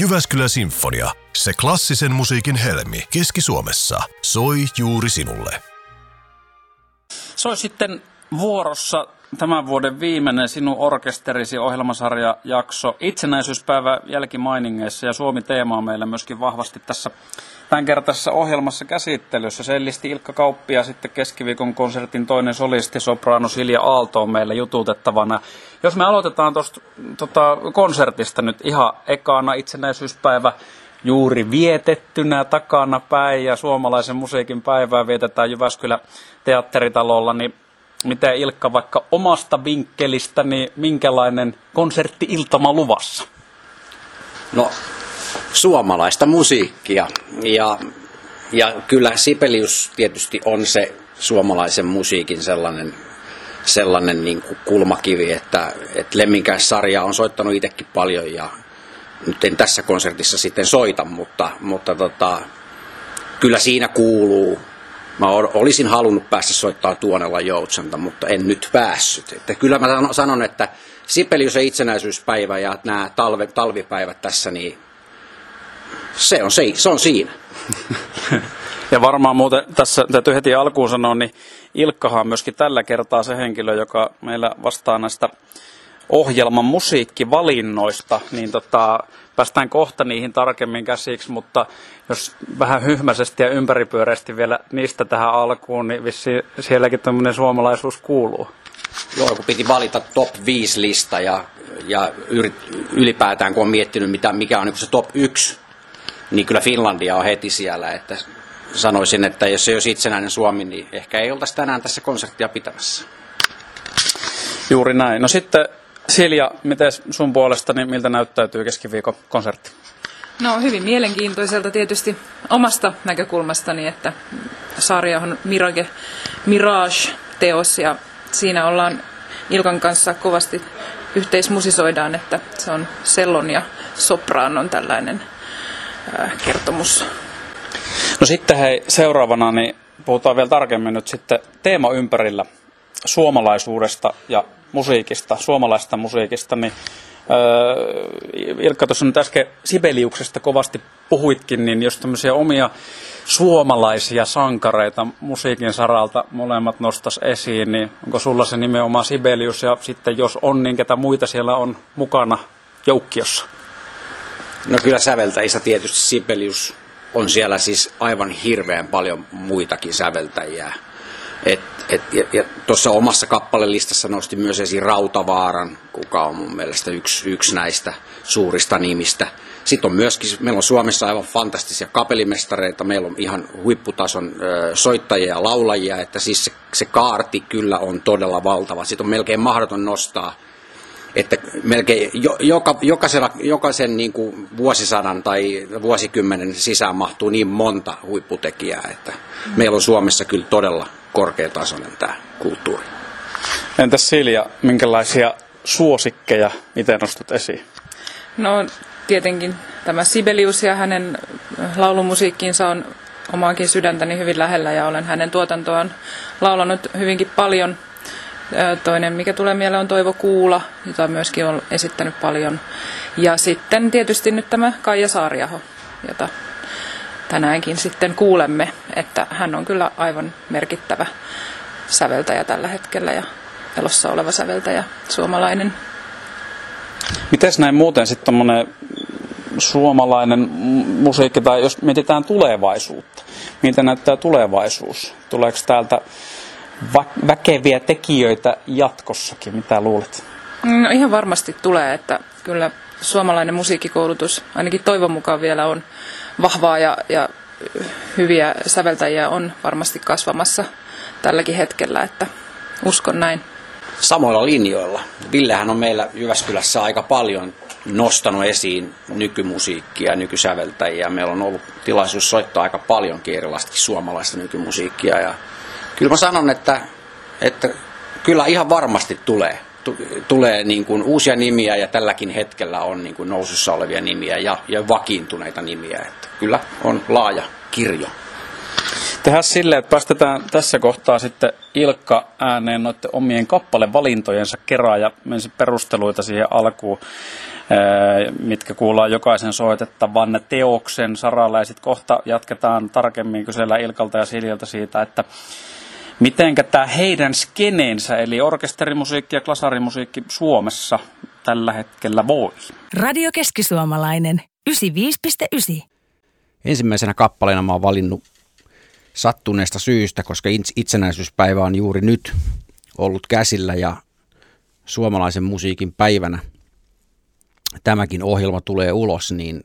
Jyväskylä Sinfonia, se klassisen musiikin helmi Keski-Suomessa, soi juuri sinulle. Soi sitten vuorossa tämän vuoden viimeinen Sinun orkesterisi -ohjelmasarja jakso itsenäisyyspäivä jälkimainingeissa, ja Suomi-teema on meillä myöskin vahvasti tässä tämänkertaisessa ohjelmassa käsittelyssä. Sellisti Ilkka Kauppi ja sitten keskiviikon konsertin toinen solisti, sopraano Silja Aalto on meillä jututettavana. Jos me aloitetaan tuosta konsertista nyt ihan ekana, itsenäisyyspäivä juuri vietettynä takana päin ja suomalaisen musiikin päivää vietetään Jyväskylän teatteritalolla, niin miten Ilkka, vaikka omasta vinkkelistä, niin minkälainen konsertti-iltama luvassa? No, suomalaista musiikkia. Ja kyllä Sibelius tietysti on se suomalaisen musiikin sellainen niin kuin kulmakivi, että Lemminkäissarjaa on soittanut itsekin paljon ja nyt en tässä konsertissa sitten soita, mutta kyllä siinä kuuluu. Mä olisin halunnut päästä soittamaan Tuonelan joutsanta, mutta en nyt päässyt. Että kyllä mä sanon, että Sibelius ja itsenäisyyspäivä ja nämä talvipäivät tässä, niin se on siinä. Ja varmaan muuten tässä täytyy heti alkuun sanoa, niin Ilkkahan on myöskin tällä kertaa se henkilö, joka meillä vastaa näistä ohjelman musiikkivalinnoista, niin päästään kohta niihin tarkemmin käsiksi, mutta jos vähän hyhmäisesti ja ympäripyöreästi vielä niistä tähän alkuun, niin vissiin sielläkin tämmöinen suomalaisuus kuuluu. Joo, kun piti valita top 5 lista ja ylipäätään kun on miettinyt, mikä on niin se top 1, niin kyllä Finlandia on heti siellä, että sanoisin, että jos ei olisi itsenäinen Suomi, niin ehkä ei oltaisi tänään tässä konserttia pitämässä. Juuri näin. No sitten Silja, miten sun puolesta, niin miltä näyttäytyy keskiviikon konsertti? No hyvin mielenkiintoiselta tietysti omasta näkökulmastani, että Saariahon Mirage-teos ja siinä ollaan Ilkan kanssa kovasti yhteismusisoidaan, että se on sellon ja sopraanon tällainen kertomus. No sitten hei, seuraavana niin puhutaan vielä tarkemmin nyt sitten teema ympärillä. Suomalaisuudesta ja musiikista, suomalaisesta musiikista, niin Ilkka tuossa nyt äsken Sibeliuksesta kovasti puhuitkin, niin jos tämmöisiä omia suomalaisia sankareita musiikin saralta molemmat nostas esiin, niin onko sulla se nimenomaan Sibelius ja sitten jos on, niin ketä muita siellä on mukana joukkiossa? No kyllä säveltäjissä tietysti Sibelius on siellä, siis aivan hirveän paljon muitakin säveltäjiä. Ja tuossa omassa kappalelistassa nostin myös esiin Rautavaaran, kuka on mun mielestä yksi näistä suurista nimistä. Sitten on myöskin, meillä on Suomessa aivan fantastisia kapellimestareita, meillä on ihan huipputason soittajia ja laulajia, että siis se kaarti kyllä on todella valtava. Sitten on melkein mahdoton nostaa, että melkein jokaisen niin kuin vuosisadan tai vuosikymmenen sisään mahtuu niin monta huipputekijää, että meillä on Suomessa kyllä todella korkeatasoinen tämä kulttuuri. Entäs Silja, minkälaisia suosikkeja itse nostat esiin? No tietenkin tämä Sibelius ja hänen laulumusiikkiinsa on omaakin sydäntäni hyvin lähellä ja olen hänen tuotantoaan laulanut hyvinkin paljon. Toinen, mikä tulee mieleen, on Toivo Kuula, jota myöskin on esittänyt paljon. Ja sitten tietysti nyt tämä Kaija Saariaho, jota tänäänkin sitten kuulemme, että hän on kyllä aivan merkittävä säveltäjä tällä hetkellä ja elossa oleva säveltäjä, suomalainen. Mites näin muuten sitten tommonen suomalainen musiikki, tai jos mietitään tulevaisuutta, miltä näyttää tulevaisuus? Tuleeko täältä väkeviä tekijöitä jatkossakin, mitä luulet? No ihan varmasti tulee, että kyllä suomalainen musiikkikoulutus ainakin toivon mukaan vielä on vahvaa ja hyviä säveltäjiä on varmasti kasvamassa tälläkin hetkellä, että uskon näin. Samoilla linjoilla. Villehän on meillä Jyväskylässä aika paljon nostanut esiin nykymusiikkia, nykysäveltäjiä. Meillä on ollut tilaisuus soittaa aika paljonkin erilaisesti suomalaista nykymusiikkia ja kyllä mä sanon, että kyllä ihan varmasti tulee niin kuin uusia nimiä ja tälläkin hetkellä on niin kuin nousussa olevia nimiä ja vakiintuneita nimiä. Että kyllä on laaja kirjo. Tehdään silleen, että päästetään tässä kohtaa sitten Ilkka ääneen noiden omien kappalevalintojensa kerran ja mennään perusteluita siihen alkuun. mitkä kuullaan jokaisen soitettavan teoksen saralla. Ja sitten kohta jatketaan tarkemmin kysellä Ilkalta ja Siljalta siitä, että mitenkä tämä heidän skeneensä, eli orkesterimusiikki ja klasarimusiikki Suomessa tällä hetkellä voi. Radio Keskisuomalainen 95.9. Ensimmäisenä kappaleena mä oon valinnut sattuneesta syystä, koska itsenäisyyspäivä on juuri nyt ollut käsillä ja suomalaisen musiikin päivänä tämäkin ohjelma tulee ulos, niin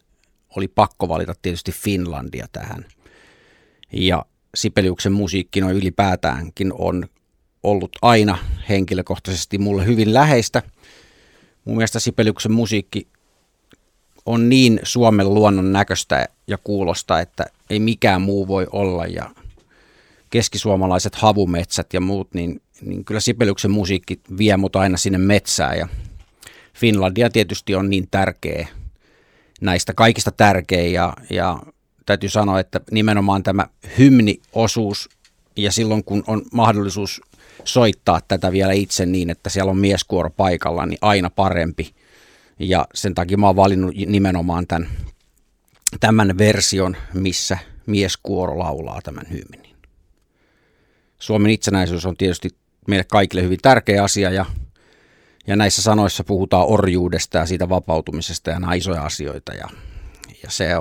oli pakko valita tietysti Finlandia tähän. Ja Sibeliuksen musiikki noin ylipäätäänkin on ollut aina henkilökohtaisesti mulle hyvin läheistä. Mun mielestä Sibeliuksen musiikki on niin Suomen luonnon näköistä ja kuulosta, että ei mikään muu voi olla. Ja keskisuomalaiset havumetsät ja muut, niin kyllä Sibeliuksen musiikki vie mut aina sinne metsään. Ja Finlandia tietysti on niin tärkeä, näistä kaikista tärkeä ja täytyy sanoa, että nimenomaan tämä hymniosuus ja silloin kun on mahdollisuus soittaa tätä vielä itse niin, että siellä on mieskuoro paikalla, niin aina parempi. Ja sen takia mä oon valinnut nimenomaan tämän version, missä mieskuoro laulaa tämän hymnin. Suomen itsenäisyys on tietysti meille kaikille hyvin tärkeä asia ja näissä sanoissa puhutaan orjuudesta ja siitä vapautumisesta ja nämä isoja asioita ja se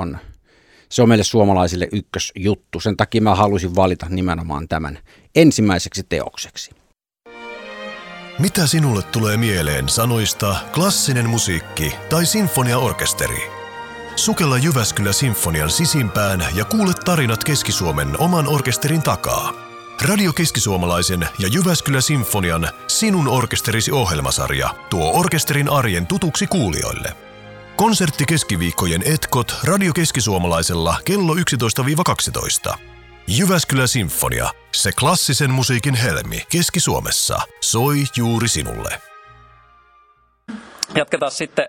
on meille suomalaisille ykkösjuttu. Sen takia mä halusin valita nimenomaan tämän ensimmäiseksi teokseksi. Mitä sinulle tulee mieleen sanoista klassinen musiikki tai sinfoniaorkesteri? Sukella Jyväskylä Sinfonian sisimpään ja kuule tarinat Keski-Suomen oman orkesterin takaa. Radio Keski-Suomalaisen ja Jyväskylä Sinfonian Sinun orkesterisi -ohjelmasarja tuo orkesterin arjen tutuksi kuulijoille. Konsertti keskiviikkojen etkot Radio Keski-Suomalaisella kello 11-12. Jyväskylä Sinfonia, se klassisen musiikin helmi Keski-Suomessa, soi juuri sinulle. Jatketaan sitten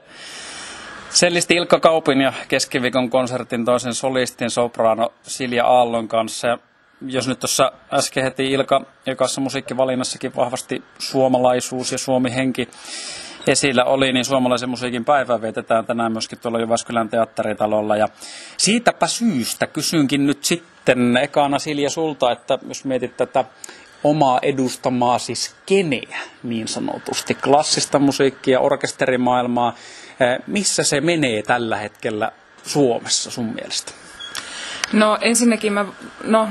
sellisti Ilkka Kaupin ja keskiviikon konsertin toisen solistin sopraano Silja Aallon kanssa. Ja jos nyt tuossa äsken heti Ilkka, jokassa musiikkivalinnassakin vahvasti suomalaisuus ja suomi-henki esillä oli, niin suomalaisen musiikin päivää vietetään tänään myöskin tuolla Jyväskylän teatteritalolla. Ja siitäpä syystä kysynkin nyt sitten ekana Silja sulta, että jos mietit tätä omaa edustamaasi skeneä, niin sanotusti klassista musiikkia, orkesterimaailmaa, missä se menee tällä hetkellä Suomessa sun mielestä? No ensinnäkin mä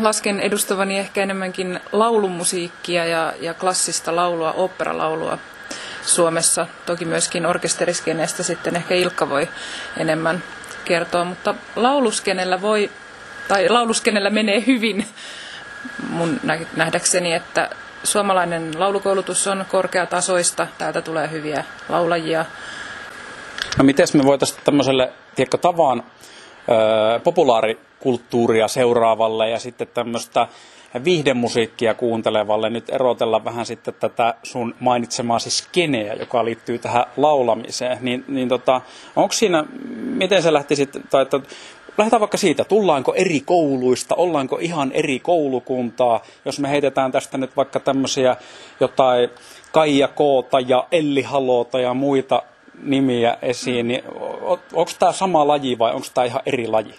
lasken edustavani ehkä enemmänkin laulumusiikkia ja klassista laulua, oopperalaulua Suomessa. Toki myöskin orkesteriskeneestä sitten ehkä Ilkka voi enemmän kertoa, mutta lauluskenellä menee hyvin mun nähdäkseni, että suomalainen laulukoulutus on korkeatasoista, täältä tulee hyviä laulajia. No mites me voitaisiin tämmöiselle tavan populaarikulttuuria seuraavalle ja sitten tämmöistä viihdemusiikkia kuuntelevalle nyt erotella vähän sitten tätä sun mainitsemaasi skeneä, joka liittyy tähän laulamiseen, niin onko siinä, miten se lähti sitten, tai että lähdetään vaikka siitä, tullaanko eri kouluista, ollaanko ihan eri koulukuntaa, jos me heitetään tästä nyt vaikka tämmöisiä jotain Kaija Koota ja Elli Halota ja muita nimiä esiin, niin onko tämä sama laji vai onko tämä ihan eri laji?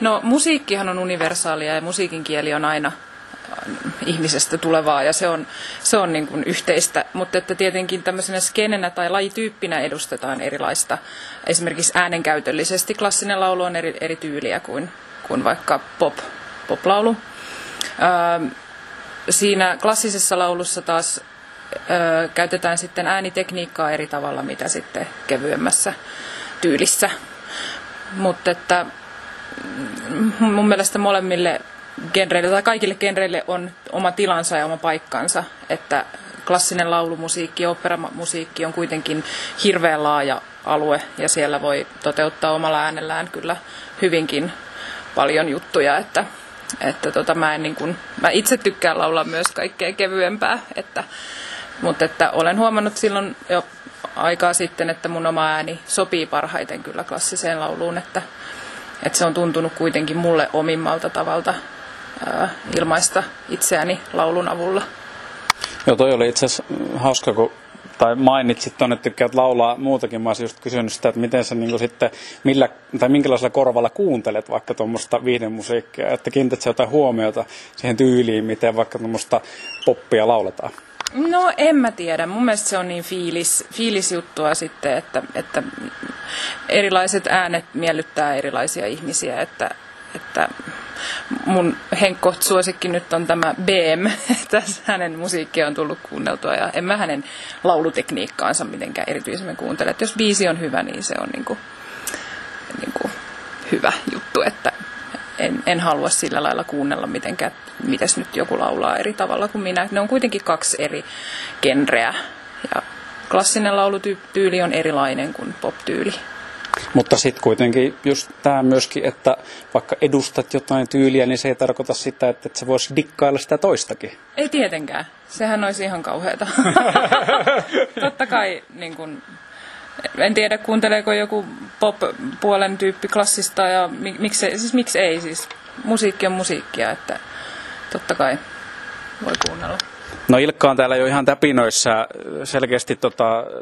No musiikkihan on universaalia ja musiikin kieli on aina ihmisestä tulevaa ja se on niin kuin yhteistä, mutta että tietenkin tämmöisenä skenenä tai lajityyppinä edustetaan erilaista. Esimerkiksi äänenkäytöllisesti klassinen laulu on eri tyyliä kuin vaikka poplaulu. Siinä klassisessa laulussa taas käytetään sitten äänitekniikkaa eri tavalla, mitä sitten kevyemmässä tyylissä, mutta että mun mielestä molemmille genreille tai kaikille genreille on oma tilansa ja oma paikkansa, että klassinen laulumusiikki ja operamusiikki on kuitenkin hirveän laaja alue ja siellä voi toteuttaa omalla äänellään kyllä hyvinkin paljon juttuja, että mä itse tykkään laulaa myös kaikkea kevyempää, mutta olen huomannut silloin jo aikaa sitten, että mun oma ääni sopii parhaiten kyllä klassiseen lauluun, että se on tuntunut kuitenkin mulle omimmalta tavalta ilmaista itseäni laulun avulla. Joo, toi oli itse asiassa hauska, kun tai mainitsit tuonne, että tykkäät laulaa muutakin. Mä olisin just kysynyt sitä, että miten sä niin sitten, minkälaisella korvalla kuuntelet vaikka tuommoista viihdemusiikkia, että kiinnität sä jotain huomiota siihen tyyliin, miten vaikka tuommoista poppia lauletaan? No en mä tiedä. Mun mielestä se on niin fiilisjuttua sitten, että erilaiset äänet miellyttää erilaisia ihmisiä, että mun henkkoht suosikki nyt on tämä BM. Tässä hänen musiikkia on tullut kuunneltua ja en mä hänen laulutekniikkaansa mitenkään erityisemmin kuuntele. Että jos biisi on hyvä, niin se on niinku hyvä juttu, että en halua sillä lailla kuunnella mitenkään, mitäs nyt joku laulaa eri tavalla kuin minä. Ne on kuitenkin kaksi eri genreä ja klassinen laulutyyli on erilainen kuin pop-tyyli. Mutta sitten kuitenkin just tämä myöskin, että vaikka edustat jotain tyyliä, niin se ei tarkoita sitä, että se voisi dikkailla sitä toistakin. Ei tietenkään. Sehän olisi ihan kauheata. Totta kai, niin kun, en tiedä kuunteleeko joku pop-puolen tyyppi klassista ja miksi ei. Siis musiikki on musiikkia, että totta kai voi kuunnella. No Ilkka on täällä jo ihan täpinöissä. Selkeästi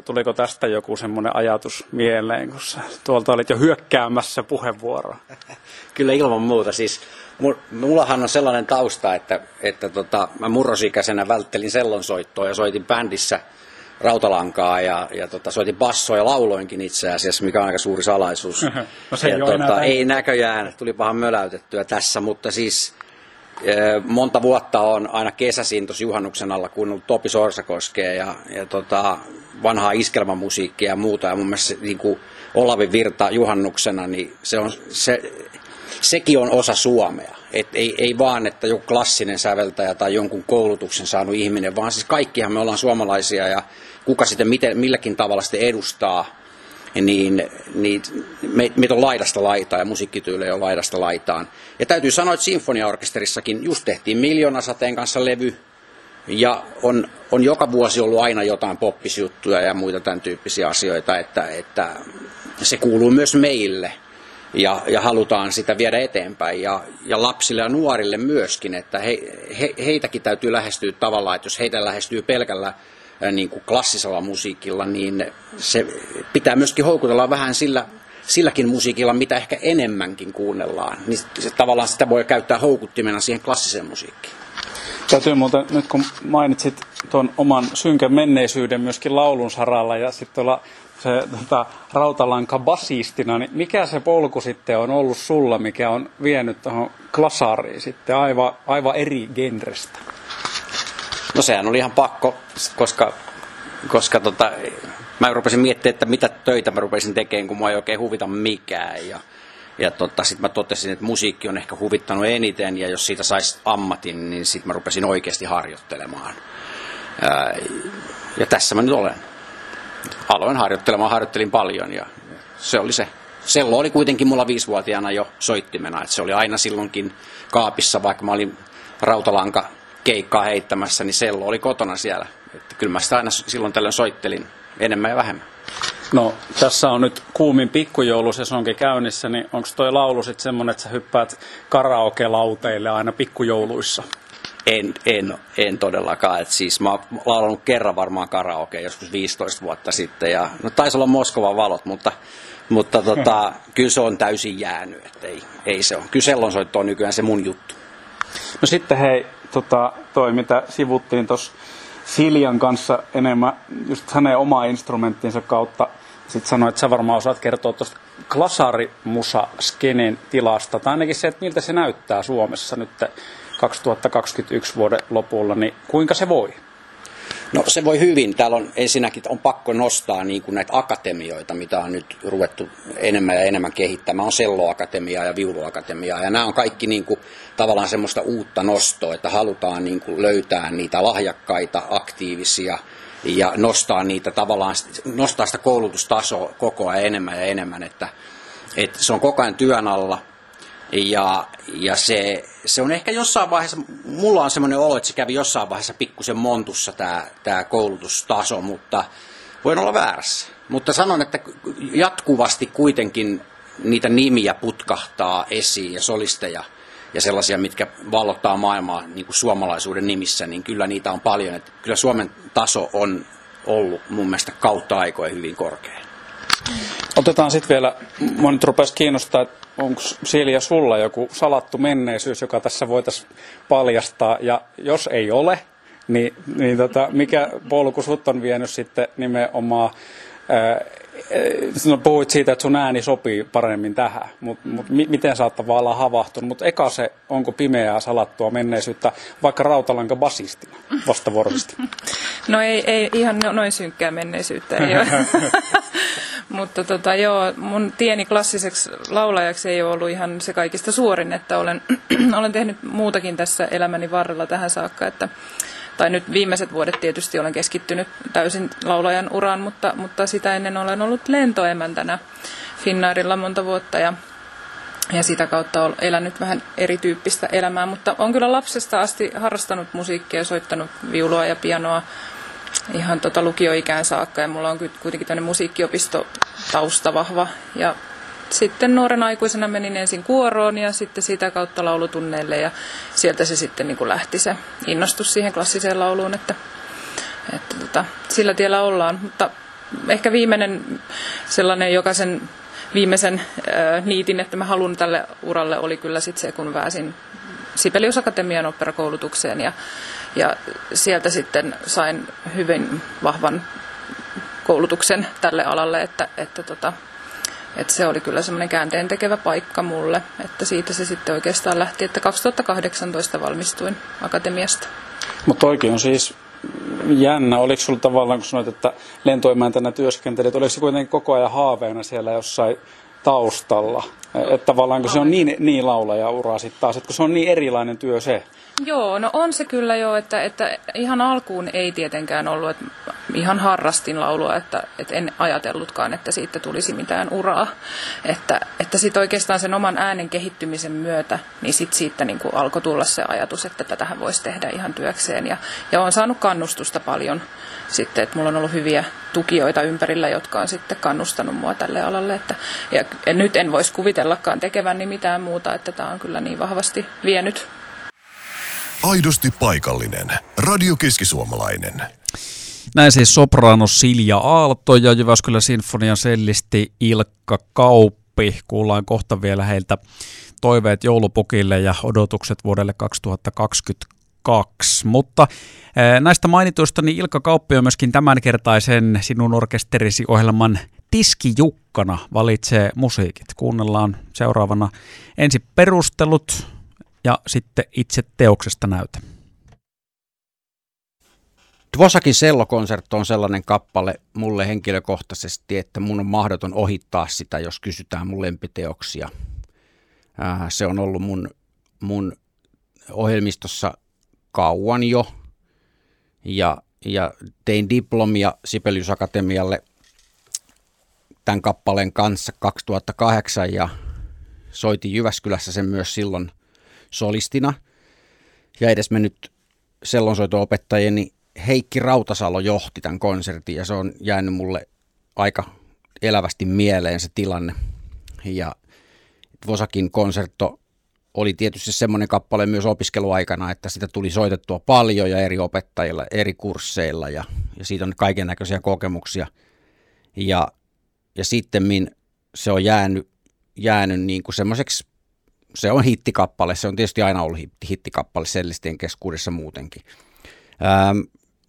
tuliko tästä joku semmoinen ajatus mieleen, kun tuolta olit jo hyökkäämässä puheenvuoroa? Kyllä ilman muuta. Siis mullahan on sellainen tausta, että mä murrosikäisenä välttelin sellonsoittoa ja soitin bändissä rautalankaa ja soitin bassoa ja lauloinkin itse asiassa, mikä on aika suuri salaisuus. No se ei näköjään, tulipahan möläytettyä tässä, mutta siis monta vuotta on aina kesäsin tuossa juhannuksen alla kuunnellut Topi Sorsakoskea ja vanhaa iskelmamusiikkia ja muuta. Ja mun mielestä niin Olavin virta juhannuksena, niin sekin on osa Suomea. Et ei vaan, että joku klassinen säveltäjä tai jonkun koulutuksen saanut ihminen, vaan siis kaikkihan me ollaan suomalaisia ja kuka sitten milläkin tavalla sitten edustaa. Niin meitä on laidasta laitaan ja musiikkityylejä on laidasta laitaan. Ja täytyy sanoa, että sinfoniaorkesterissakin just tehtiin Miljoonasateen kanssa levy. Ja on joka vuosi ollut aina jotain poppisjuttuja ja muita tämän tyyppisiä asioita, että se kuuluu myös meille. Ja halutaan sitä viedä eteenpäin. Ja lapsille ja nuorille myöskin, että heitäkin täytyy lähestyä tavallaan, että jos heitä lähestyy pelkällä niin kuin klassisella musiikilla, niin se pitää myöskin houkutella vähän silläkin musiikilla, mitä ehkä enemmänkin kuunnellaan. Niin se, tavallaan sitä voi käyttää houkuttimena siihen klassiseen musiikkiin. Täytyy muuten, nyt kun mainitsit tuon oman synkän menneisyyden myöskin laulun saralla ja sitten olla se rautalanka basistina, niin mikä se polku sitten on ollut sulla, mikä on vienyt tuohon klasariin sitten aivan eri genrestä? No sehän oli ihan pakko, koska mä rupesin miettimään, että mitä töitä mä rupesin tekemään, kun mua ei oikein huvita mikään. Ja sitten mä totesin, että musiikki on ehkä huvittanut eniten, ja jos siitä saisi ammatin, niin sitten mä rupesin oikeasti harjoittelemaan. Ja tässä mä nyt olen. Aloin harjoittelemaan, harjoittelin paljon, ja se oli se. Sello oli kuitenkin mulla 5-vuotiaana jo soittimena, että se oli aina silloinkin kaapissa, vaikka mä olin rautalanka keikkaa heittämässä, niin sello oli kotona siellä. Että kyllä mä sitä aina silloin tällöin soittelin enemmän ja vähemmän. No tässä on nyt kuumin pikkujoulusesonkin käynnissä, niin onko toi laulu sitten semmoinen, että sä hyppäät karaoke-lauteille aina pikkujouluissa? En todellakaan. Et siis mä oon laulanut kerran varmaan karaoke joskus 15 vuotta sitten. Ja, no taisi olla Moskovan valot, mutta kyllä se on täysin jäänyt. Et ei se ole. Kyllä sellonsoitto on nykyään se mun juttu. No sitten hei, toi mitä sivuttiin tuossa Siljan kanssa enemmän just hänen omaa instrumenttinsa kautta. Sitten sanoit, että sä varmaan osaat kertoa tuosta klasarimusa-skenen tilasta, tai ainakin se, että miltä se näyttää Suomessa nyt 2021 vuoden lopulla, niin kuinka se voi? No se voi hyvin. Täällä on ensinnäkin on pakko nostaa niin kuin näitä akatemioita, mitä on nyt ruvettu enemmän ja enemmän kehittämään. On selloakatemiaa ja viuluakatemiaa ja nämä on kaikki niin kuin tavallaan semmoista uutta nostoa, että halutaan niin kuin löytää niitä lahjakkaita, aktiivisia ja nostaa niitä tavallaan, nostaa sitä koulutustasoa koko ajan enemmän ja enemmän, että se on koko ajan työn alla. Ja se on ehkä jossain vaiheessa, mulla on semmoinen olo, että se kävi jossain vaiheessa pikkusen montussa tämä koulutustaso, mutta voin olla väärässä. Mutta sanon, että jatkuvasti kuitenkin niitä nimiä putkahtaa esiin ja solisteja ja sellaisia, mitkä vallottaa maailmaa niin kuin suomalaisuuden nimissä, niin kyllä niitä on paljon. Että kyllä Suomen taso on ollut mun mielestä kautta aikojen hyvin korkein. Otetaan sitten vielä, minua nyt rupesi kiinnostaa, että onko Silja sulla joku salattu menneisyys, joka tässä voitaisiin paljastaa, ja jos ei ole, niin mikä polku sut on vienyt sitten nimenomaan, puhuit siitä, että sun ääni sopii paremmin tähän, mutta miten sä oot tavallaan havahtunut, mutta eka se, onko pimeää salattua menneisyyttä, vaikka rautalanka basistina vastavuoroisesti? No ei ihan noin synkkää menneisyyttä ei ole. Mutta mun tieni klassiseksi laulajaksi ei ole ollut ihan se kaikista suorin, että olen tehnyt muutakin tässä elämäni varrella tähän saakka, tai nyt viimeiset vuodet tietysti olen keskittynyt täysin laulajan uraan, mutta sitä ennen olen ollut lentoemäntänä Finnairilla monta vuotta ja sitä kautta olen elänyt vähän erityyppistä elämää, mutta olen kyllä lapsesta asti harrastanut musiikkia, soittanut viulua ja pianoa ihan lukioikään saakka, ja mulla on kuitenkin tämmöinen musiikkiopistotausta vahva. Ja sitten nuoren aikuisena menin ensin kuoroon ja sitten sitä kautta laulutunneille, ja sieltä se sitten niin kuin lähti se innostus siihen klassiseen lauluun, että sillä tiellä ollaan. Mutta ehkä viimeinen sellainen jokaisen viimeisen niitin, että mä haluan tälle uralle, oli kyllä sitten se, kun pääsin Sibelius Akatemian operakoulutukseen, ja sieltä sitten sain hyvin vahvan koulutuksen tälle alalle, että se oli kyllä semmoinen käänteentekevä paikka mulle, että siitä se sitten oikeastaan lähti, että 2018 valmistuin akatemiasta. Mutta oikein on siis jännä. Oliko sulla tavallaan, kun sanoit, että lentoemäntänä työskentelit, oliko se kuitenkin koko ajan haaveena siellä jossain taustalla? Että tavallaan kun se on niin laulajauraa sitten taas, että kun se on niin erilainen työ se. Joo, no on se kyllä jo, että ihan alkuun ei tietenkään ollut, että ihan harrastin laulua, että en ajatellutkaan, että siitä tulisi mitään uraa. Että sitten oikeastaan sen oman äänen kehittymisen myötä, niin sitten siitä niin kuin alkoi tulla se ajatus, että tätähän voisi tehdä ihan työkseen. Ja olen saanut kannustusta paljon sitten, että mulla on ollut hyviä tukijoita ympärillä, jotka on sitten kannustanut mua tälle alalle. Ja nyt en voisi kuvitellakaan tekeväni mitään muuta, että tämä on kyllä niin vahvasti vienyt. Aidosti paikallinen. Radio Keskisuomalainen. Näin siis soprano Silja Aalto ja Jyväskylä Sinfonian sellisti Ilkka Kauppi. Kuullaan kohta vielä heiltä toiveet joulupukille ja odotukset vuodelle 2022. Mutta näistä mainituista niin Ilkka Kauppi on myöskin tämänkertaisen Sinun orkesterisi -ohjelman tiskijukkana, valitsee musiikit. Kuunnellaan seuraavana ensi perustelut ja sitten itse teoksesta näytä. Dvořákin sellokonsertto on sellainen kappale mulle henkilökohtaisesti, että mun on mahdoton ohittaa sitä, jos kysytään mun lempiteoksia. Se on ollut mun ohjelmistossa kauan jo. Ja tein diplomia Sibelius Akatemialle tämän kappaleen kanssa 2008 ja soitin Jyväskylässä sen myös silloin solistina, ja edesmennyt sellonsoito-opettajani Heikki Rautasalo johti tämän konsertin, ja se on jäänyt mulle aika elävästi mieleen se tilanne. Ja Dvořákin konsertto oli tietysti semmoinen kappale myös opiskeluaikana, että sitä tuli soitettua paljon ja eri opettajilla, eri kursseilla, ja siitä on kaiken näköisiä kokemuksia. Ja sittemmin se on jäänyt niin kuin semmoiseksi. Se on hittikappale, se on tietysti aina ollut hittikappale sellistien keskuudessa muutenkin.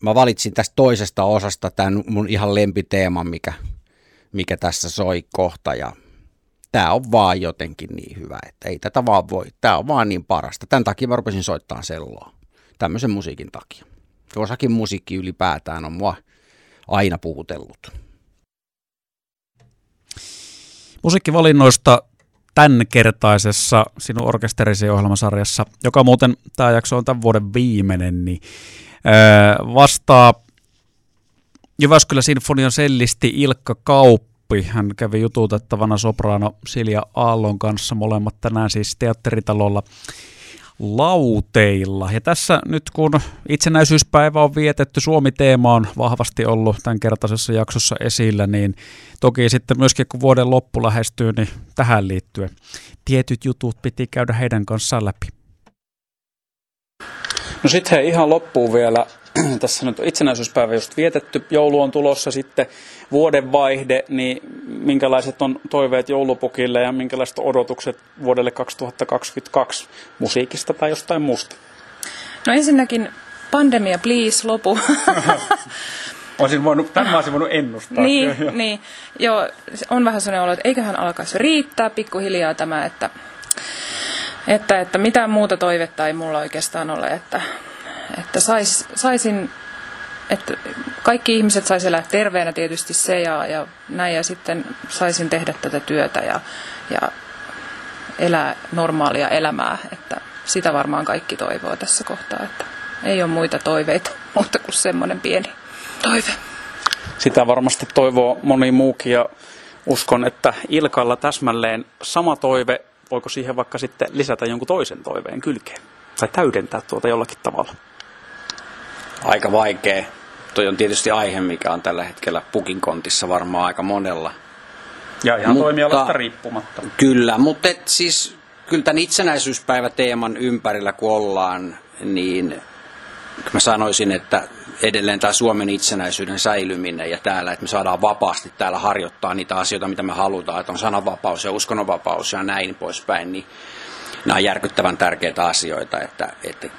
Mä valitsin tästä toisesta osasta tämän mun ihan lempiteeman, mikä tässä soi kohta. Ja tää on vaan jotenkin niin hyvä, että ei tätä vaan voi. Tää on vaan niin parasta. Tämän takia mä rupesin soittamaan selloa. Tämmöisen musiikin takia. Dvořákin musiikki ylipäätään on mua aina puhutellut. Musiikkivalinnoista tämänkertaisessa Sinun orkesterisi -ohjelmasarjassa, joka muuten tämä jakso on tämän vuoden viimeinen, niin vastaa Jyväskylä Sinfonian sellisti Ilkka Kauppi. Hän kävi jututettavana sopraano Silja Aallon kanssa, molemmat tänään siis Teatteritalolla Lauteilla. Ja tässä nyt kun itsenäisyyspäivä on vietetty, Suomi-teema on vahvasti ollut tämänkertaisessa jaksossa esillä, niin toki sitten myöskin kun vuoden loppu lähestyy, niin tähän liittyen tietyt jutut piti käydä heidän kanssaan läpi. No sitten ihan loppuun vielä tässä nyt on itsenäisyyspäivä just vietetty, joulu on tulossa sitten, vuodenvaihde, niin minkälaiset on toiveet joulupukille ja minkälaiset odotukset vuodelle 2022 musiikista tai jostain muusta? No ensinnäkin pandemia, please, lopu. Tämän mä olisin voinut ennustaa. Niin. Joo, on vähän sellainen olo, että eiköhän alkaisi riittää pikkuhiljaa tämä, että mitään muuta toivetta ei mulla oikeastaan ole, että saisin, että kaikki ihmiset saisi elää terveenä tietysti se ja näin, ja sitten saisin tehdä tätä työtä ja elää normaalia elämää, että sitä varmaan kaikki toivoo tässä kohtaa, että ei ole muita toiveita muuta kuin semmoinen pieni toive. Sitä varmasti toivoo moni muukin ja uskon, että Ilkalla täsmälleen sama toive, voiko siihen vaikka sitten lisätä jonkun toisen toiveen kylkeen tai täydentää tuota jollakin tavalla? Aika vaikea. Toi on tietysti aihe, mikä on tällä hetkellä pukin kontissa varmaan aika monella. Ja ihan toimialasta riippumatta. Kyllä, mutta siis kyllä tämän itsenäisyyspäiväteeman ympärillä kun ollaan, niin mä sanoisin, että edelleen tämä Suomen itsenäisyyden säilyminen ja täällä, että me saadaan vapaasti täällä harjoittaa niitä asioita, mitä me halutaan, että on sananvapaus ja uskonnonvapaus ja näin poispäin, niin nämä on järkyttävän tärkeitä asioita, että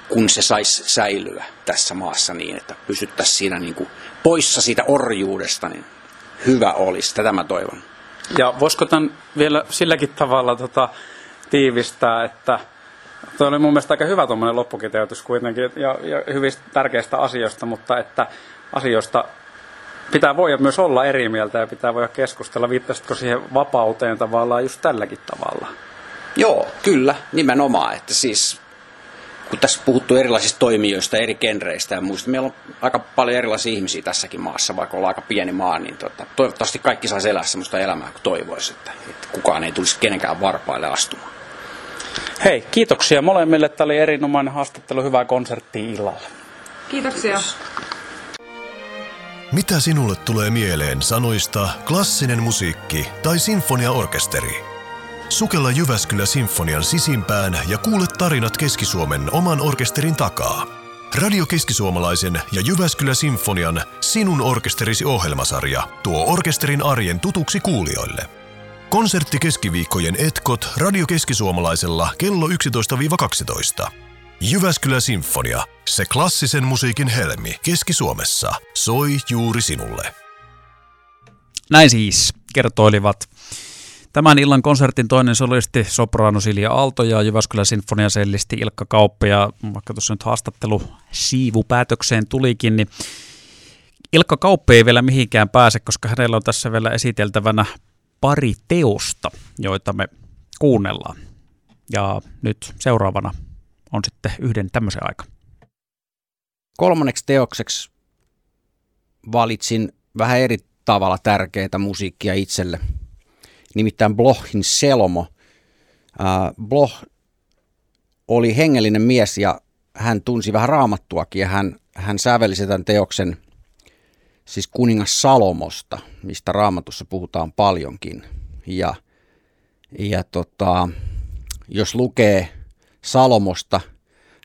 kun se saisi säilyä tässä maassa niin, että pysyttäisiin siinä niin kuin poissa siitä orjuudesta, niin hyvä olisi. Tätä mä toivon. Ja voisiko tämän vielä silläkin tavalla tiivistää, että tuo oli mun mielestä aika hyvä tuommoinen loppukiteytys kuitenkin ja hyvistä tärkeistä asioista, mutta että asioista pitää voida myös olla eri mieltä ja pitää voida keskustella. Viittasitko siihen vapauteen tavallaan just tälläkin tavalla? Joo, kyllä, nimenomaan. Että siis, kun tässä puhuttu erilaisista toimijoista, eri genreistä ja muista, meillä on aika paljon erilaisia ihmisiä tässäkin maassa, vaikka ollaan aika pieni maa, niin toivottavasti kaikki saisi elää sellaista elämää kuin toivoisi, että kukaan ei tulisi kenenkään varpaille astumaan. Hei, kiitoksia molemmille. Tämä oli erinomainen haastattelu. Hyvää konserttia illalla. Kiitoksia. Mitä sinulle tulee mieleen sanoista klassinen musiikki tai sinfoniaorkesteri? Sukella Jyväskylä Sinfonian sisimpään ja kuule tarinat Keski-Suomen oman orkesterin takaa. Radio Keski-Suomalaisen ja Jyväskylä Sinfonian Sinun orkesterisi -ohjelmasarja tuo orkesterin arjen tutuksi kuulijoille. Konserttikeskiviikkojen etkot Radio Keski-Suomalaisella kello 11-12. Jyväskylä Sinfonia, se klassisen musiikin helmi Keski-Suomessa, soi juuri sinulle. Näin siis kertoilivat tämän illan konsertin toinen solisti sopraano Silja Aalto ja Jyväskylä Sinfonia -sellisti Ilkka Kauppi. Ja vaikka tuossa nyt haastattelu siivu päätökseen tulikin, niin Ilkka Kauppi ei vielä mihinkään pääse, koska hänellä on tässä vielä esiteltävänä pari teosta, joita me kuunnellaan. Ja nyt seuraavana on sitten yhden tämmöisen aika. Kolmanneksi teokseksi valitsin vähän eri tavalla tärkeitä musiikkia itselle. Nimittäin Blochin Schelomo. Bloch oli hengellinen mies ja hän tunsi vähän raamattuakin ja hän säveli tämän teoksen siis kuningas Salomosta, mistä Raamatussa puhutaan paljonkin. Ja jos lukee Salomosta,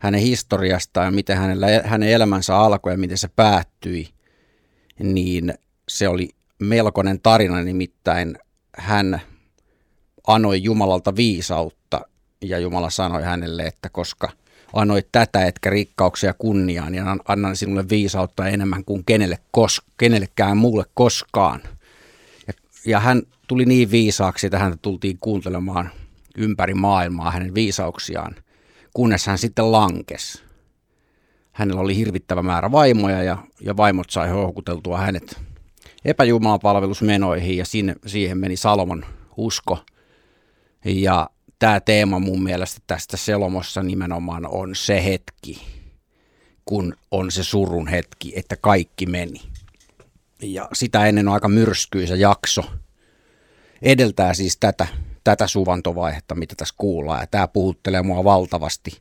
hänen historiastaan ja miten hänen elämänsä alkoi ja miten se päättyi, niin se oli melkoinen tarina, nimittäin hän anoi Jumalalta viisautta ja Jumala sanoi hänelle, että koska anoit tätä, etkä rikkauksia kunniaan, ja annan sinulle viisautta enemmän kuin kenellekään muulle koskaan. Ja hän tuli niin viisaaksi, että häntä tultiin kuuntelemaan ympäri maailmaa hänen viisauksiaan, kunnes hän sitten lankesi. Hänellä oli hirvittävä määrä vaimoja, ja vaimot sai houkuteltua hänet epäjumalapalvelusmenoihin, ja siihen meni Salomon usko. Ja tämä teema mun mielestä tästä Schelomossa nimenomaan on se hetki, kun on se surun hetki, että kaikki meni. Ja sitä ennen on aika myrskyisä jakso. Edeltää siis tätä suvantovaihetta, mitä tässä kuullaan. Ja tämä puhuttelee mua valtavasti.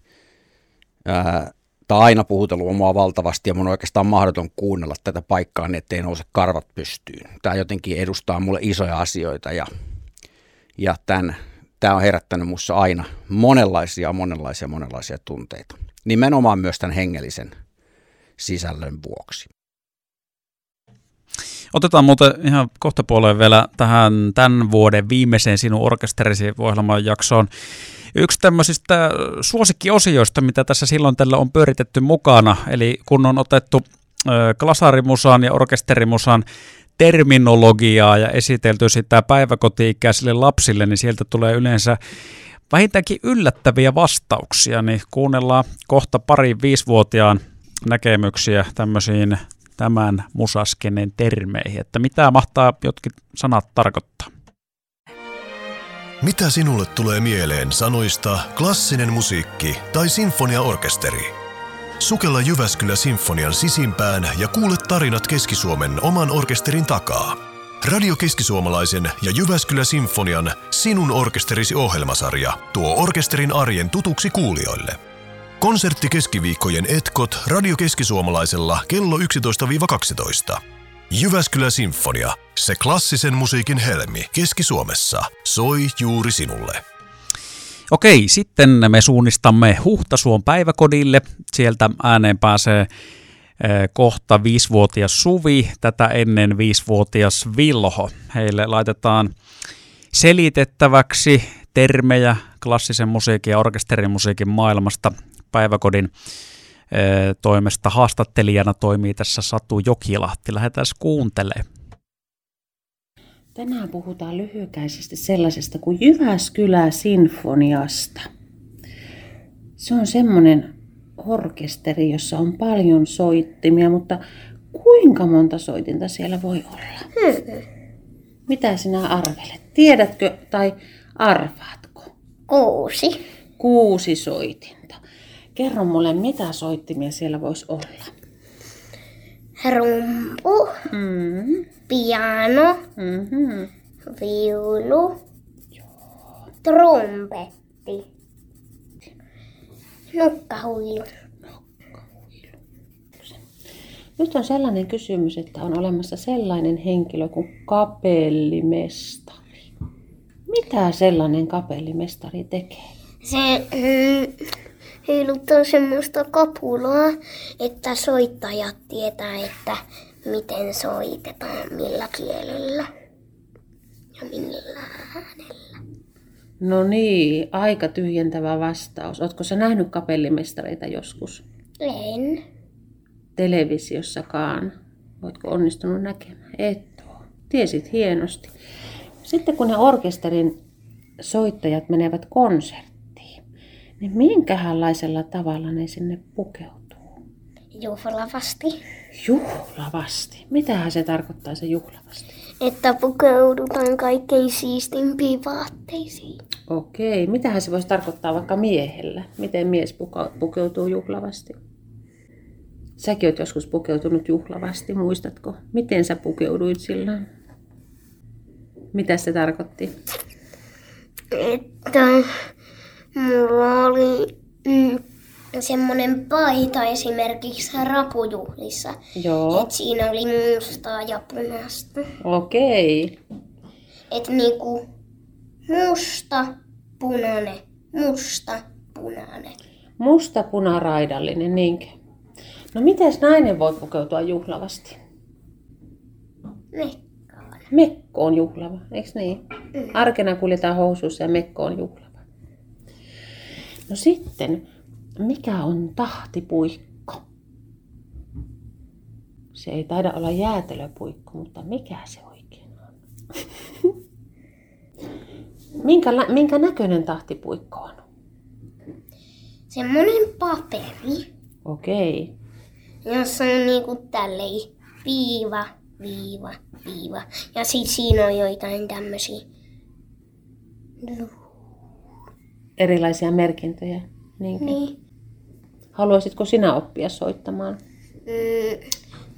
Tämä aina puhutellut on mua valtavasti ja mun on oikeastaan mahdoton kuunnella tätä paikkaa, niin ettei nouse karvat pystyyn. Tämä jotenkin edustaa mulle isoja asioita ja tämän... Tämä on herättänyt minussa aina monenlaisia tunteita. Nimenomaan myös tämän hengellisen sisällön vuoksi. Otetaan muuten ihan kohtapuoleen vielä tähän tämän vuoden viimeiseen Sinun orkesterisi -ohjelman jaksoon. Yksi tämmöisistä suosikkiosioista, mitä tässä silloin tällä on pyöritetty mukana, eli kun on otettu klasarimusan ja orkesterimusan terminologiaa ja esitelty sitä päiväkoti-ikäisille lapsille, niin sieltä tulee yleensä vähintäänkin yllättäviä vastauksia, niin kuunnellaan kohta pari 5-vuotiaan näkemyksiä tämmöisiin tämän musaskenen termeihin, että mitä mahtaa jotkin sanat tarkoittaa. Mitä sinulle tulee mieleen sanoista klassinen musiikki tai sinfoniaorkesteri? Sukella Jyväskylä Sinfonian sisimpään ja kuule tarinat Keski-Suomen oman orkesterin takaa. Radio Keskisuomalaisen ja Jyväskylä Sinfonian Sinun orkesterisi -ohjelmasarja tuo orkesterin arjen tutuksi kuulijoille. Konserttikeskiviikkojen etkot Radio Keskisuomalaisella kello 11-12. Jyväskylä Sinfonia, se klassisen musiikin helmi Keski-Suomessa, soi juuri sinulle. Okei, sitten me suunnistamme Huhtasuon päiväkodille. Sieltä ääneen pääsee kohta 5-vuotias Suvi, tätä ennen 5-vuotias Vilho. Heille laitetaan selitettäväksi termejä klassisen musiikin ja orkesterimusiikin maailmasta. Päiväkodin toimesta haastattelijana toimii tässä Satu Jokilahti. Lähdetään kuuntelemaan. Tänään puhutaan lyhykäisesti sellaisesta kuin Jyväskylä Sinfoniasta. Se on semmoinen orkesteri, jossa on paljon soittimia, mutta kuinka monta soitinta siellä voi olla? Mitä sinä arvelet? Tiedätkö tai arvaatko? 6 soitinta. Kerro mulle, mitä soittimia siellä voisi olla. Rumpu, piano, viulu, trumpetti, nokkahuilu. Nyt on sellainen kysymys, että on olemassa sellainen henkilö kuin kapellimestari. Mitä sellainen kapellimestari tekee? Se heiluttaa semmoista kapulaa, että soittajat tietää, että miten soitetaan, millä kielellä ja millä äänellä. No niin, aika tyhjentävä vastaus. Ootko sä nähnyt kapellimestareita joskus? En. Televisiossakaan. Ootko onnistunut näkemään? Et oo. Tiesit hienosti. Sitten kun ne orkesterin soittajat menevät konserttiin, niin minkähänlaisella tavalla ne sinne pukeutuu? Juhlavasti. Juhlavasti. Mitähän se tarkoittaa, se juhlavasti? Että pukeudutaan kaikkein siistimpiin vaatteisiin. Okei. Mitähän se voisi tarkoittaa vaikka miehellä? Miten mies pukeutuu juhlavasti? Säkin oot joskus pukeutunut juhlavasti, muistatko? Miten sä pukeuduit silloin? Mitä se tarkoitti? Että mulla oli semmoinen paita esimerkiksi rapujuhlissa. Joo. Et siinä oli mustaa ja punaista. Okei. Et niinku musta, punainen, musta, punainen. Musta, punaraidallinen, niinkö? No mites nainen voi pukeutua juhlavasti? Mekkoon. Mekko on juhlava, eiks niin? Arkena kuljetaan housuissa ja mekko on juhlava. No sitten, mikä on tahtipuikko? Se ei taida olla jäätelöpuikko, mutta mikä se oikein on? Minkä näköinen tahtipuikko on? Semmoinen paperi. Okei. Jossa on niinku tälleen viiva, viiva, viiva. Ja sit siinä on joitain tämmösiä erilaisia merkintöjä. Niinkin. Niin. Haluaisitko sinä oppia soittamaan?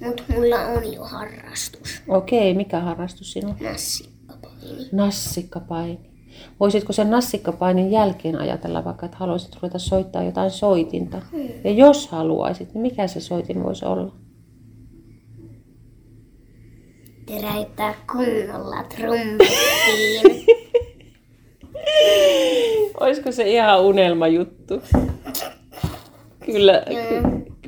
Mutta mulla on jo harrastus. Okei, mikä harrastus sinulla? Nassikkapaini. Nassikkapaini. Voisitko sen nassikkapainin jälkeen ajatella vaikka, että haluaisit ruveta soittaa jotain soitinta? Ja jos haluaisit, niin mikä se soitin voisi olla? Teräyttää kunnolla trumpettiin. Olisiko se ihan unelmajuttu? Kyllä,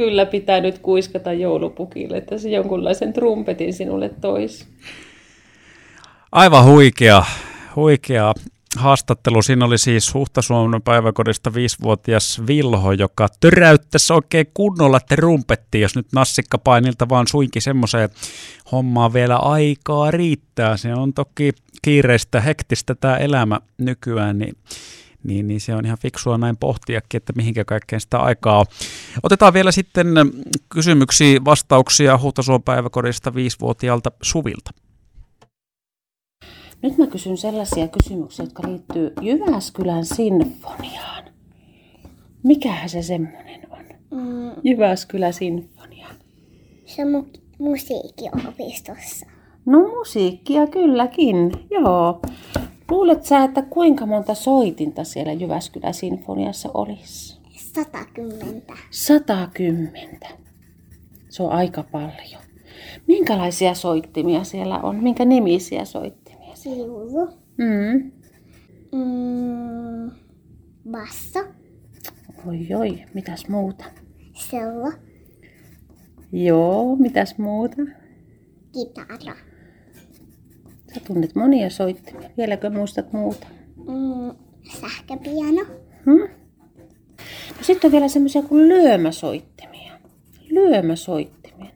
Kyllä pitää nyt kuiskata joulupukille, että se jonkunlaisen trumpetin sinulle toisi. Aivan huikea haastattelu. Siinä oli siis Huhtasuon päiväkodista 5-vuotias Vilho, joka töräyttäisi oikein kunnolla trumpettiin, jos nyt nassikkapainilta vaan suinkin semmoiseen hommaan vielä aikaa riittää. Se on toki kiireistä, hektistä tämä elämä nykyään, niin se on ihan fiksua näin pohtiakin, että mihinkä kaikkeen sitä aikaa on. Otetaan vielä sitten kysymyksiä, vastauksia Huhtasuon päiväkodista 5-vuotiaalta Suvilta. Nyt mä kysyn sellaisia kysymyksiä, jotka liittyy Jyväskylän sinfoniaan. Mikähän se semmoinen on? Jyväskylä Sinfonia. Se on musiikkiopistossa. No musiikkia kylläkin, joo. Luulet sä, että kuinka monta soitinta siellä Jyväskylä Sinfoniassa olisi? 110. 110. Se on aika paljon. Minkälaisia soittimia siellä on? Minkä nimisiä soittimia siellä? Viulu. Basso. Oi, mitäs muuta? Sello. Joo, mitäs muuta? Kitara. Sä tunnet monia soittimia. Vieläkö muistat muuta? Sähköpiano. No sitten on vielä semmoisia kuin lyömäsoittimia.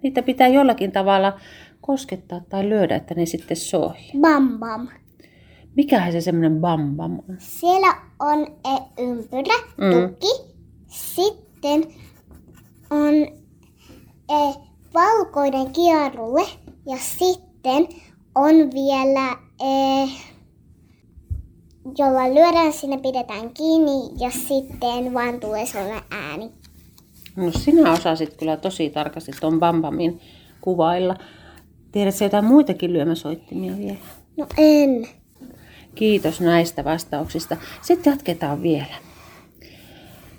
Niitä pitää jollakin tavalla koskettaa tai lyödä, että ne sitten soi. Bam bam. Mikähän se semmoinen bam bam on? Siellä on ympyrä, tuki. Sitten on valkoinen kierrule ja sitten on vielä, jolla lyödään, sinne pidetään kiinni ja sitten vaan tulee sellainen ääni. No sinä osasit kyllä tosi tarkasti tuon bambamin kuvailla. Tiedätkö jotain muitakin lyömäsoittimia vielä? No en. Kiitos näistä vastauksista. Sitten jatketaan vielä.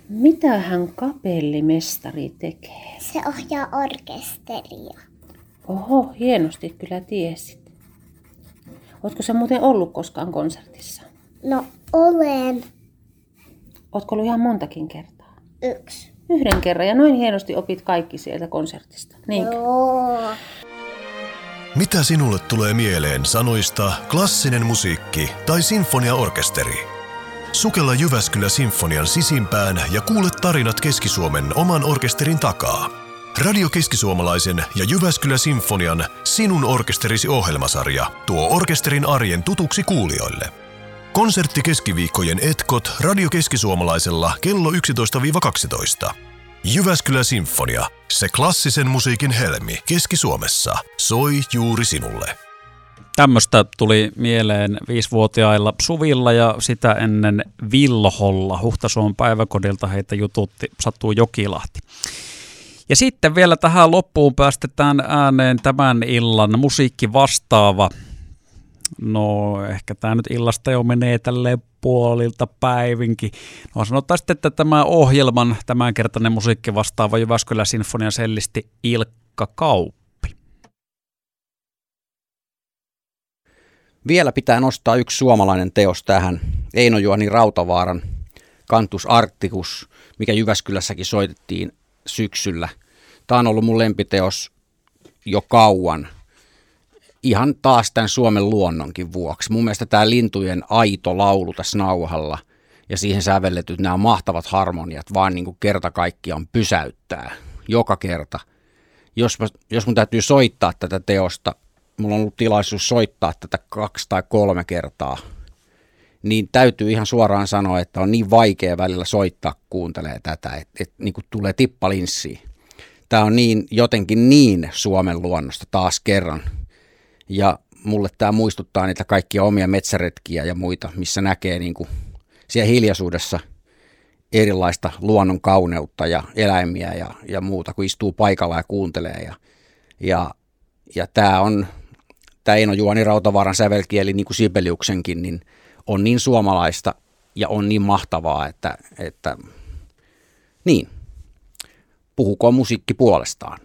Mitähän kapellimestari tekee? Se ohjaa orkesteria. Oho, hienosti kyllä tiesit. Ootko sä muuten ollut koskaan konsertissa? No, olen. Ootko ollut ihan montakin kertaa? Yksi. Yhden kerran ja noin hienosti opit kaikki sieltä konsertista. Niinkö? Joo. Mitä sinulle tulee mieleen sanoista klassinen musiikki tai sinfoniaorkesteri? Sukella Jyväskylä Sinfonian sisimpään ja kuule tarinat Keski-Suomen oman orkesterin takaa. Radio Keskisuomalaisen ja Jyväskylä Sinfonian Sinun orkesterisi -ohjelmasarja tuo orkesterin arjen tutuksi kuulijoille. Konsertti keskiviikkojen etkot Radio Keskisuomalaisella kello 11-12. Jyväskylä Sinfonia, se klassisen musiikin helmi Keski-Suomessa, soi juuri sinulle. Tämmöistä tuli mieleen 5-vuotiailla Suvilla ja sitä ennen Vilholla. Huhtasuon päiväkodilta heitä jututti Satu Jokilahti. Ja sitten vielä tähän loppuun päästetään ääneen tämän illan musiikkivastaava. No ehkä tämä nyt illasta jo menee tälleen puolilta päivinkin. No sanotaan sitten, että tämä ohjelman tämänkertainen musiikkivastaava Jyväskylä Sinfonian sellisti Ilkka Kauppi. Vielä pitää nostaa yksi suomalainen teos tähän, Einojuhani Rautavaaran Cantus Arcticus, mikä Jyväskylässäkin soitettiin syksyllä. Tämä on ollut mun lempiteos jo kauan. Ihan taas tämän Suomen luonnonkin vuoksi. Mun mielestä tämä lintujen aito laulu tässä nauhalla ja siihen sävelletyt nämä mahtavat harmoniat vaan niin kuin kerta kaikkiaan pysäyttää. Joka kerta. Jos mun täytyy soittaa tätä teosta, mulla on ollut tilaisuus soittaa tätä 2 tai 3 kertaa, niin täytyy ihan suoraan sanoa, että on niin vaikea välillä soittaa, kuuntelee tätä, että niin kuin tulee tippalinssiin. Tämä on niin, jotenkin niin Suomen luonnosta taas kerran. Ja mulle tämä muistuttaa niitä kaikkia omia metsäretkiä ja muita, missä näkee niin kuin siellä hiljaisuudessa erilaista luonnon kauneutta ja eläimiä ja muuta, kun istuu paikalla ja kuuntelee. Ja tämä on, tämä Einojuhani Rautavaaran sävelkieli, niin kuin Sibeliuksenkin, niin on niin suomalaista ja on niin mahtavaa, että niin, puhukoon musiikki puolestaan.